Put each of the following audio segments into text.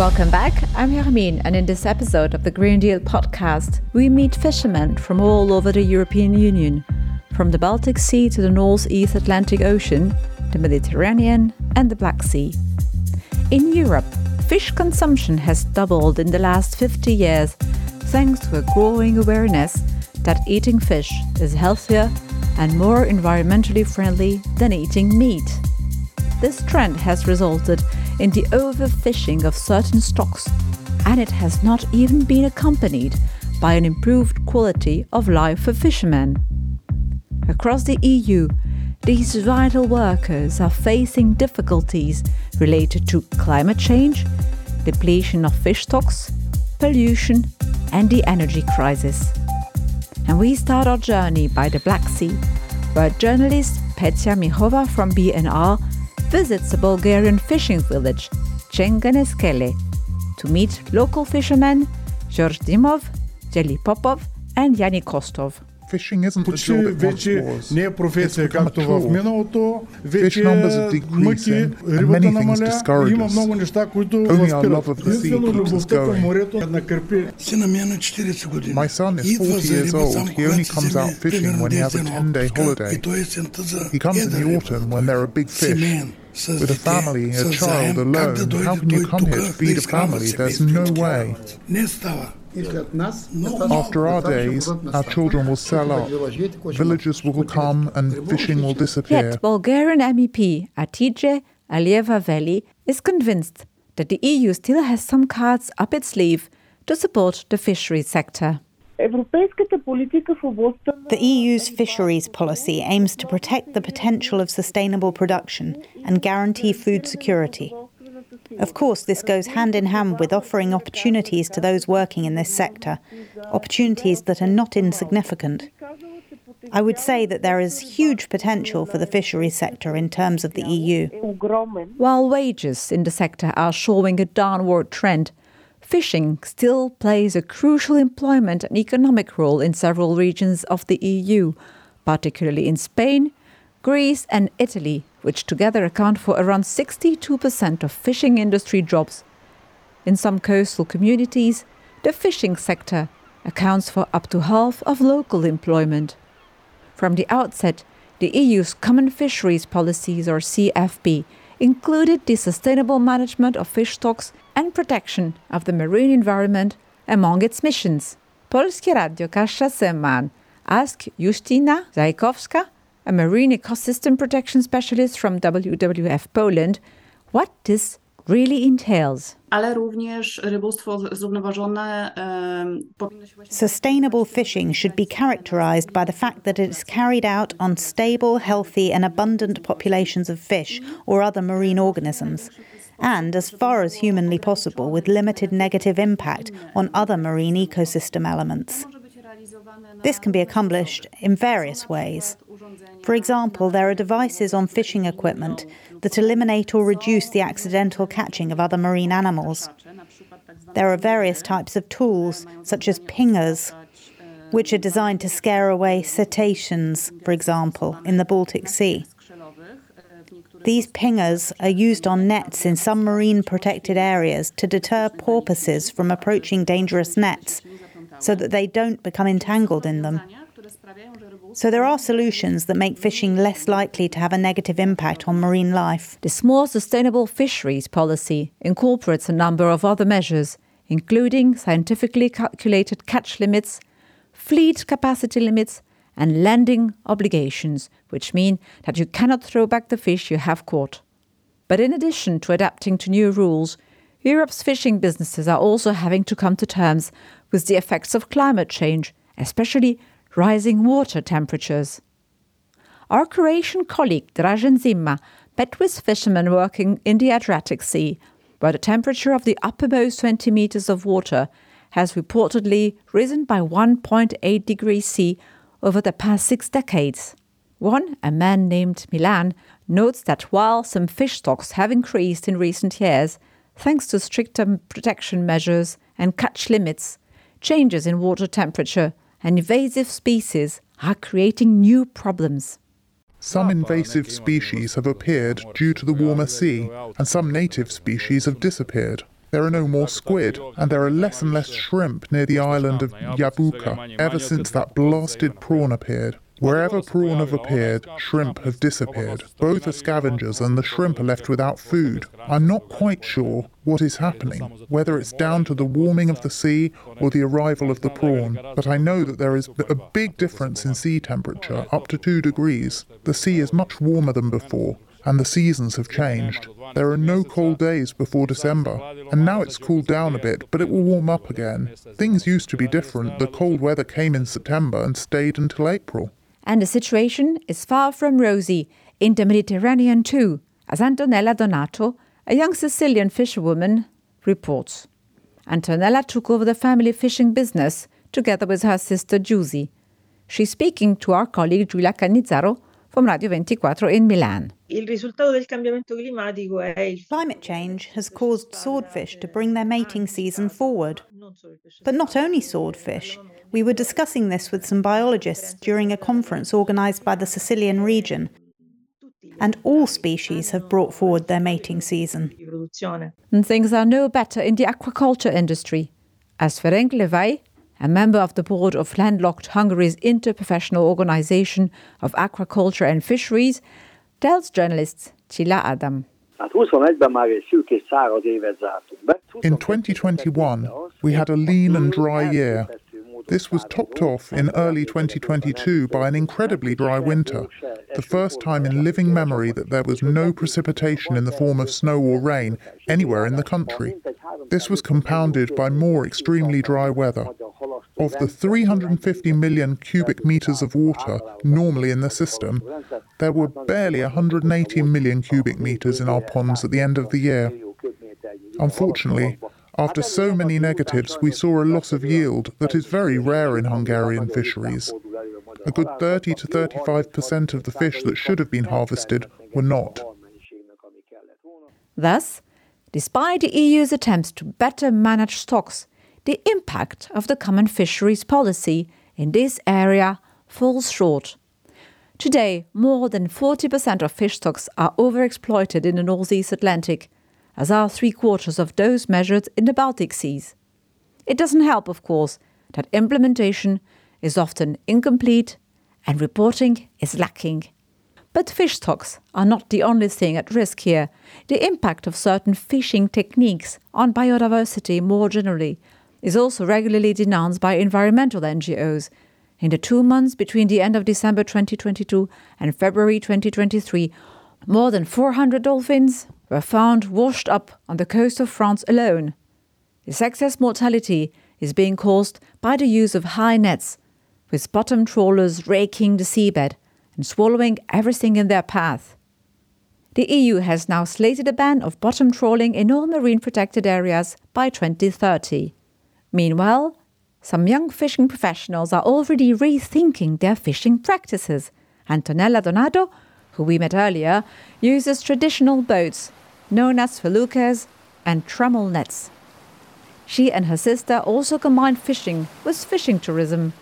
Welcome back, I'm Hermine, and in this episode of the Green Deal podcast, we meet fishermen from all over the European Union, from the Baltic Sea to the Northeast Atlantic Ocean, the Mediterranean and the Black Sea. In Europe, fish consumption has doubled in the last 50 years, thanks to a growing awareness that eating fish is healthier and more environmentally friendly than eating meat. This trend has resulted in the overfishing of certain stocks, and it has not even been accompanied by an improved quality of life for fishermen. Across the EU, these vital workers are facing difficulties related to climate change, depletion of fish stocks, pollution, and the energy crisis. And we start our journey by the Black Sea, where journalist Petya Mihova from BNR visits a Bulgarian fishing village, Cengeneskele, to meet local fishermen George Dimov, Jeli Popov and Yanni Kostov. Fishing isn't a job it once was. It's become a tool. Fish numbers are decreasing and many things discourage us. Only our love of the sea keeps us going. My son is 40 years old. He only comes out fishing when he has a 10-day holiday. He comes in the autumn when there are big fish. With a family and a child alone, how can you come here to feed a family? There's no way. After our days, our children will sell up, villagers will come and fishing will disappear. Yet Bulgarian MEP Atidje Alieva Veli is convinced that the EU still has some cards up its sleeve to support the fisheries sector. The EU's fisheries policy aims to protect the potential of sustainable production and guarantee food security. Of course, this goes hand in hand with offering opportunities to those working in this sector, opportunities that are not insignificant. I would say that there is huge potential for the fisheries sector in terms of the EU. While wages in the sector are showing a downward trend, fishing still plays a crucial employment and economic role in several regions of the EU, particularly in Spain, Greece and Italy, which together account for around 62% of fishing industry jobs. In some coastal communities, the fishing sector accounts for up to half of local employment. From the outset, the EU's Common Fisheries Policies, or CFP, included the sustainable management of fish stocks and protection of the marine environment among its missions. Polskie Radio Kasia Seman asked Justyna Zajkowska, a marine ecosystem protection specialist from WWF Poland, what this really entails. Sustainable fishing should be characterized by the fact that it is carried out on stable, healthy and abundant populations of fish or other marine organisms, and as far as humanly possible with limited negative impact on other marine ecosystem elements. This can be accomplished in various ways. For example, there are devices on fishing equipment that eliminate or reduce the accidental catching of other marine animals. There are various types of tools, such as pingers, which are designed to scare away cetaceans, for example, in the Baltic Sea. These pingers are used on nets in some marine protected areas to deter porpoises from approaching dangerous nets, so that they don't become entangled in them. So there are solutions that make fishing less likely to have a negative impact on marine life. This more sustainable fisheries policy incorporates a number of other measures, including scientifically calculated catch limits, fleet capacity limits, and landing obligations, which mean that you cannot throw back the fish you have caught. But in addition to adapting to new rules, Europe's fishing businesses are also having to come to terms with the effects of climate change, especially rising water temperatures. Our Croatian colleague Dražen Zima met with fishermen working in the Adriatic Sea, where the temperature of the uppermost 20 meters of water has reportedly risen by 1.8 degrees C over the past 6 decades. A man named Milan, notes that while some fish stocks have increased in recent years, thanks to stricter protection measures and catch limits, changes in water temperature and invasive species are creating new problems. Some invasive species have appeared due to the warmer sea, and some native species have disappeared. There are no more squid, and there are less and less shrimp near the island of Yabuka ever since that blasted prawn appeared. Wherever prawn have appeared, shrimp have disappeared. Both are scavengers and the shrimp are left without food. I'm not quite sure what is happening, whether it's down to the warming of the sea or the arrival of the prawn, but I know that there is a big difference in sea temperature, up to 2 degrees. The sea is much warmer than before, and the seasons have changed. There are no cold days before December, and now it's cooled down a bit, but it will warm up again. Things used to be different. The cold weather came in September and stayed until April. And the situation is far from rosy in the Mediterranean too, as Antonella Donato, a young Sicilian fisherwoman, reports. Antonella took over the family fishing business together with her sister Juzy. She's speaking to our colleague Giulia Cannizzaro from Radio 24 in Milan. Climate change has caused swordfish to bring their mating season forward. But not only swordfish. We were discussing this with some biologists during a conference organised by the Sicilian region. And all species have brought forward their mating season. And things are no better in the aquaculture industry. As Ferenc Levay, a member of the board of landlocked Hungary's Interprofessional Organization of Aquaculture and Fisheries, tells journalist Csilla Adam. In 2021, we had a lean and dry year. This was topped off in early 2022 by an incredibly dry winter, the first time in living memory that there was no precipitation in the form of snow or rain anywhere in the country. This was compounded by more extremely dry weather. Of the 350 million cubic meters of water normally in the system, there were barely 180 million cubic meters in our ponds at the end of the year. Unfortunately, after so many negatives, we saw a loss of yield that is very rare in Hungarian fisheries. A good 30 to 35% of the fish that should have been harvested were not. Thus, despite the EU's attempts to better manage stocks, the impact of the Common Fisheries Policy in this area falls short. Today, more than 40% of fish stocks are overexploited in the Northeast Atlantic, as are 3/4 of those measured in the Baltic seas. It doesn't help, of course, that implementation is often incomplete and reporting is lacking. But fish stocks are not the only thing at risk here. The impact of certain fishing techniques on biodiversity more generally is also regularly denounced by environmental NGOs. In the 2 months between the end of December 2022 and February 2023, more than 400 dolphins were found washed up on the coast of France alone. This excess mortality is being caused by the use of high nets, with bottom trawlers raking the seabed and swallowing everything in their path. The EU has now slated a ban of bottom trawling in all marine protected areas by 2030. Meanwhile, some young fishing professionals are already rethinking their fishing practices. Antonella Donato, who we met earlier, uses traditional boats, known as feluccas and trammel nets. She and her sister also combine fishing with fishing tourism,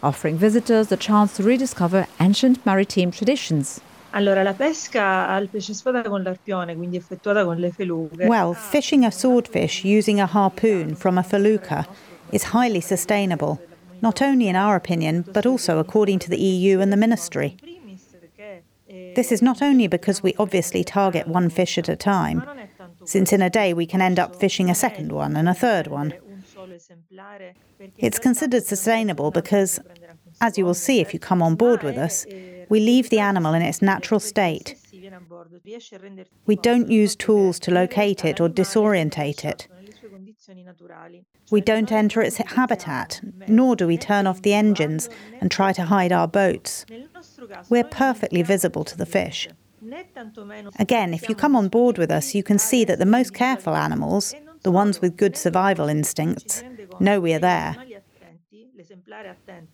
offering visitors the chance to rediscover ancient maritime traditions. Well, fishing a swordfish using a harpoon from a felucca is highly sustainable, not only in our opinion, but also according to the EU and the ministry. This is not only because we obviously target one fish at a time, since in a day we can end up fishing a second one and a third one. It's considered sustainable because, as you will see if you come on board with us, we leave the animal in its natural state. We don't use tools to locate it or disorientate it. We don't enter its habitat, nor do we turn off the engines and try to hide our boats. We're perfectly visible to the fish. Again, if you come on board with us, you can see that the most careful animals, the ones with good survival instincts, know we are there.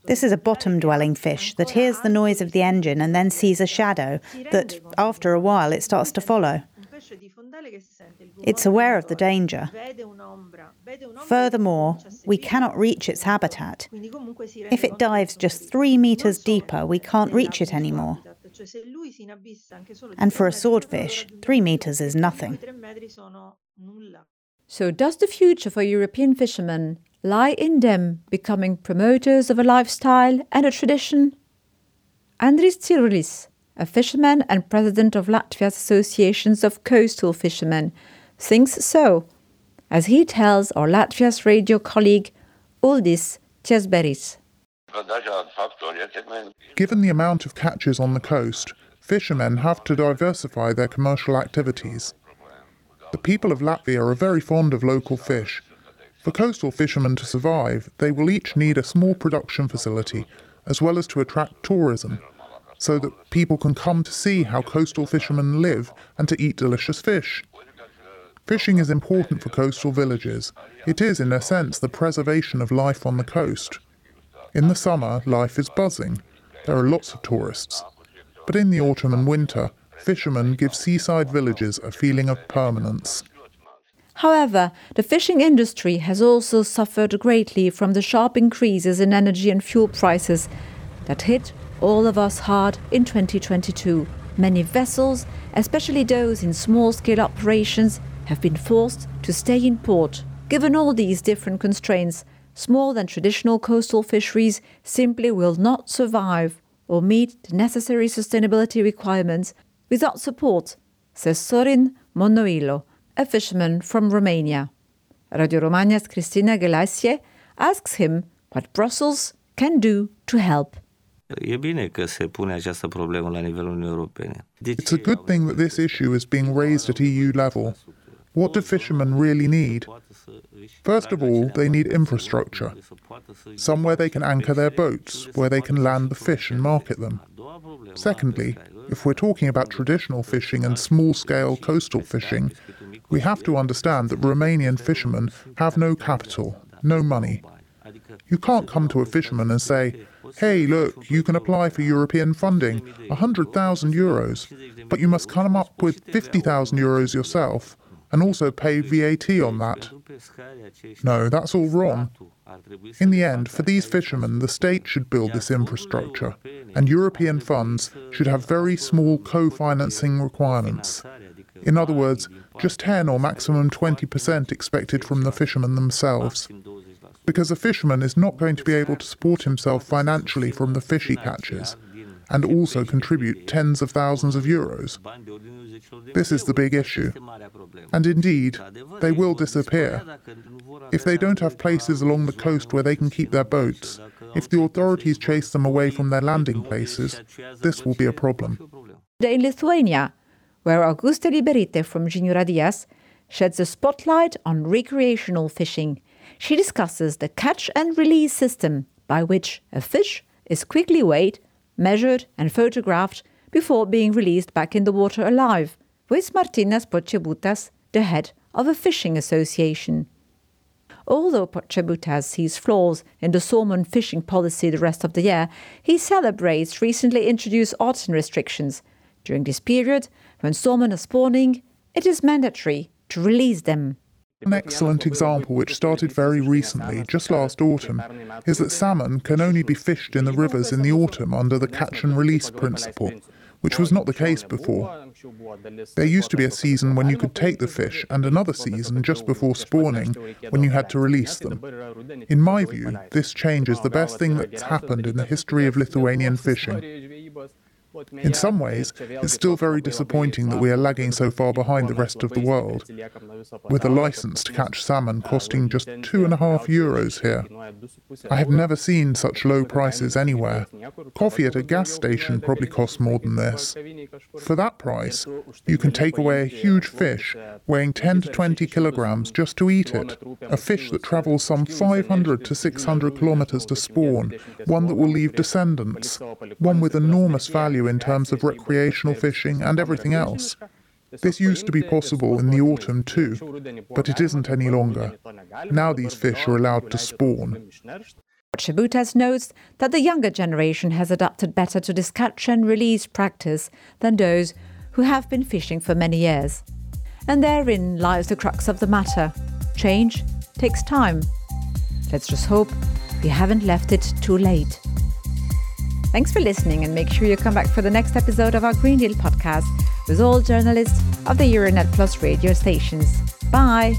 This is a bottom-dwelling fish that hears the noise of the engine and then sees a shadow that, after a while, it starts to follow. It's aware of the danger. Furthermore, we cannot reach its habitat. If it dives just 3 meters deeper, we can't reach it anymore. And for a swordfish, 3 meters is nothing. So does the future for European fishermen lie in them becoming promoters of a lifestyle and a tradition? Andris Tsirulis, a fisherman and president of Latvia's Associations of Coastal Fishermen, thinks so, as he tells our Latvia's radio colleague Uldis Cesberis. Given the amount of catches on the coast, fishermen have to diversify their commercial activities. The people of Latvia are very fond of local fish. For coastal fishermen to survive, they will each need a small production facility, as well as to attract tourism, so that people can come to see how coastal fishermen live and to eat delicious fish. Fishing is important for coastal villages. It is, in a sense, the preservation of life on the coast. In the summer, life is buzzing. There are lots of tourists. But in the autumn and winter, fishermen give seaside villages a feeling of permanence. However, the fishing industry has also suffered greatly from the sharp increases in energy and fuel prices that hit all of us hard in 2022. Many vessels, especially those in small-scale operations, have been forced to stay in port. Given all these different constraints, small and traditional coastal fisheries simply will not survive or meet the necessary sustainability requirements without support, says Sorin Monoilo, a fisherman from Romania. Radio Romania's Cristina Gelasie asks him what Brussels can do to help. It's a good thing that this issue is being raised at EU level. What do fishermen really need? First of all, they need infrastructure, somewhere they can anchor their boats, where they can land the fish and market them. Secondly, if we're talking about traditional fishing and small-scale coastal fishing, we have to understand that Romanian fishermen have no capital, no money. You can't come to a fisherman and say, hey, look, you can apply for European funding, €100,000, but you must come up with €50,000 yourself, and also pay VAT on that. No, that's all wrong. In the end, for these fishermen, the state should build this infrastructure, and European funds should have very small co-financing requirements. In other words, just 10 or maximum 20% expected from the fishermen themselves. Because a fisherman is not going to be able to support himself financially from the fish he catches, and also contribute tens of thousands of euros. This is the big issue. And indeed, they will disappear. If they don't have places along the coast where they can keep their boats, if the authorities chase them away from their landing places, this will be a problem. In Lithuania, where Auguste Liberite from Žinių Radijas sheds a spotlight on recreational fishing, she discusses the catch and release system by which a fish is quickly weighed, measured and photographed before being released back in the water alive, with Martynas Počebutas, the head of a fishing association. Although Počebutas sees flaws in the salmon fishing policy the rest of the year, he celebrates recently introduced autumn restrictions. During this period, when salmon are spawning, it is mandatory to release them. An excellent example, which started very recently, just last autumn, is that salmon can only be fished in the rivers in the autumn under the catch-and-release principle, which was not the case before. There used to be a season when you could take the fish and another season just before spawning when you had to release them. In my view, this change is the best thing that's happened in the history of Lithuanian fishing. In some ways, it's still very disappointing that we are lagging so far behind the rest of the world, with a license to catch salmon costing just €2.50 here. I have never seen such low prices anywhere. Coffee at a gas station probably costs more than this. For that price, you can take away a huge fish weighing 10 to 20 kilograms just to eat it, a fish that travels some 500 to 600 kilometers to spawn, one that will leave descendants, one with enormous value in terms of recreational fishing and everything else. This used to be possible in the autumn too, but it isn't any longer. Now these fish are allowed to spawn. Počebutas notes that the younger generation has adapted better to this catch and release practice than those who have been fishing for many years. And therein lies the crux of the matter. Change takes time. Let's just hope we haven't left it too late. Thanks for listening, and make sure you come back for the next episode of our Green Deal podcast with all journalists of the Euronet Plus radio stations. Bye!